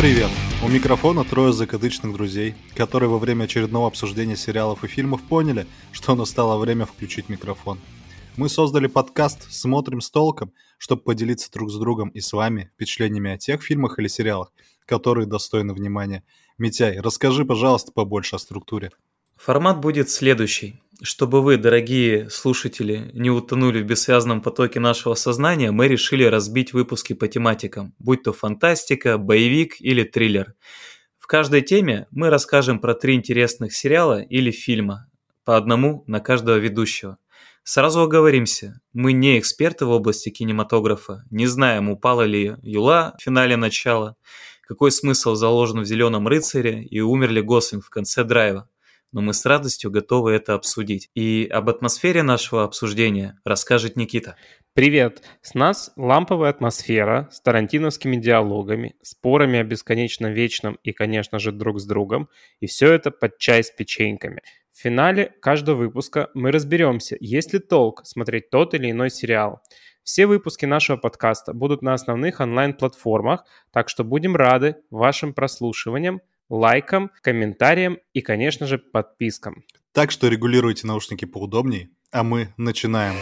Привет! У микрофона трое закадычных друзей, которые во время очередного обсуждения сериалов и фильмов поняли, что настало время включить микрофон. Мы создали подкаст «Смотрим с толком», чтобы поделиться друг с другом и с вами впечатлениями о тех фильмах или сериалах, которые достойны внимания. Митяй, расскажи, пожалуйста, побольше о структуре. Формат будет следующий. Чтобы вы, дорогие слушатели, не утонули в бессвязном потоке нашего сознания, мы решили разбить выпуски по тематикам, будь то фантастика, боевик или триллер. В каждой теме мы расскажем про 3 интересных сериала или фильма, по одному на каждого ведущего. Сразу оговоримся, мы не эксперты в области кинематографа, не знаем, упала ли Юла в финале начала, какой смысл заложен в «Зеленом рыцаре» и умер ли Гослинг в конце «Драйва». Но мы с радостью готовы это обсудить. И об атмосфере нашего обсуждения расскажет Никита. Привет! С нас ламповая атмосфера с тарантиновскими диалогами, спорами о бесконечном вечном и, конечно же, друг с другом. И все это под чай с печеньками. В финале каждого выпуска мы разберемся, есть ли толк смотреть тот или иной сериал. Все выпуски нашего подкаста будут на основных онлайн-платформах, так что будем рады вашим прослушиваниям, лайкам, комментариям и, конечно же, подпискам. Так что регулируйте наушники поудобнее, а мы начинаем.